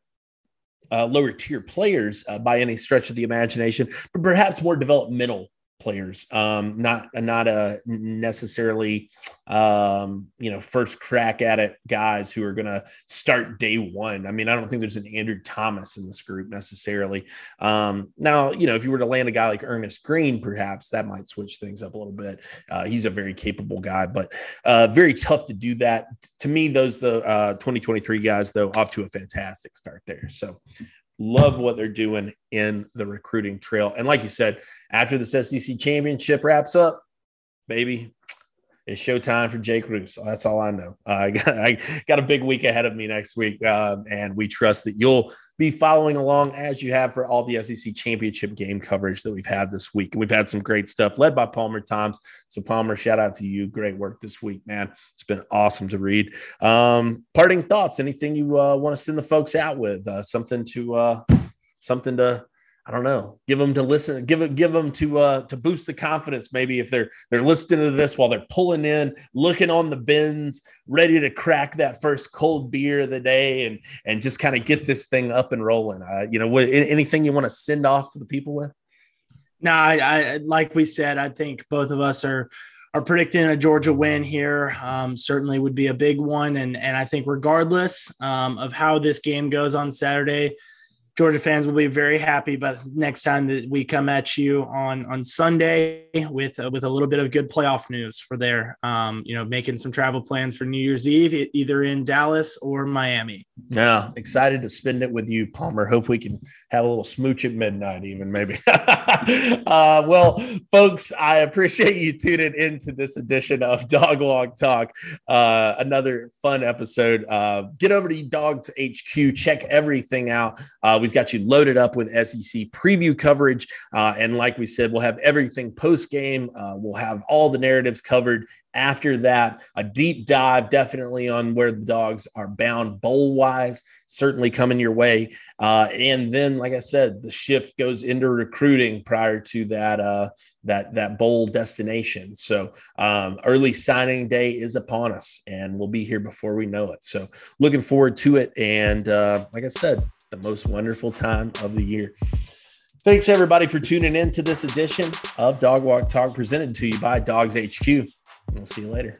uh, lower tier players uh, by any stretch of the imagination, but perhaps more developmental players, um, not not a necessarily, um, you know, first crack at it guys who are going to start day one. I mean, I don't think there's an Andrew Thomas in this group necessarily. Um, now, you know, if you were to land a guy like Ernest Green, perhaps that might switch things up a little bit. Uh, he's a very capable guy, but uh, very tough to do that. To me, those the uh, twenty twenty-three guys, though, off to a fantastic start there. So love what they're doing in the recruiting trail. And like you said, after this S E C championship wraps up, baby, it's showtime for Jake Roos. That's all I know. Uh, I, got, I got a big week ahead of me next week, uh, and we trust that you'll be following along as you have for all the S E C championship game coverage that we've had this week. And we've had some great stuff led by Palmer Toms. So, Palmer, shout out to you. Great work this week, man. It's been awesome to read. Um, parting thoughts, anything you uh, want to send the folks out with, uh, something to, uh, something to, I don't know, give them to listen, give it, give them to, uh, to boost the confidence. Maybe if they're, they're listening to this while they're pulling in, looking on the bins, ready to crack that first cold beer of the day and, and just kind of get this thing up and rolling. Uh, you know, what, anything you want to send off to the people with? No, I, I, like we said, I think both of us are, are predicting a Georgia win here. Um, certainly would be a big one. And, and I think regardless um, of how this game goes on Saturday, Georgia fans will be very happy by the next time that we come at you on, on Sunday with uh, with a little bit of good playoff news for their, um, you know, making some travel plans for New Year's Eve, either in Dallas or Miami. Yeah, excited to spend it with you, Palmer. Hope we can have a little smooch at midnight even maybe. uh, well, folks, I appreciate you tuning into this edition of Dog Walk Talk. Uh, another fun episode. Uh, get over to Dawgs H Q. Check everything out. Uh, We've got you loaded up with S E C preview coverage. Uh, and like we said, we'll have everything post-game. Uh, we'll have all the narratives covered after that. A deep dive definitely on where the Dawgs are bound bowl-wise, certainly coming your way. Uh, and then, like I said, the shift goes into recruiting prior to that uh, that that bowl destination. So um, early signing day is upon us, and we'll be here before we know it. So looking forward to it. And uh, like I said, the most wonderful time of the year. Thanks everybody for tuning in to this edition of Dog Walk Talk presented to you by Dawgs H Q. We'll see you later.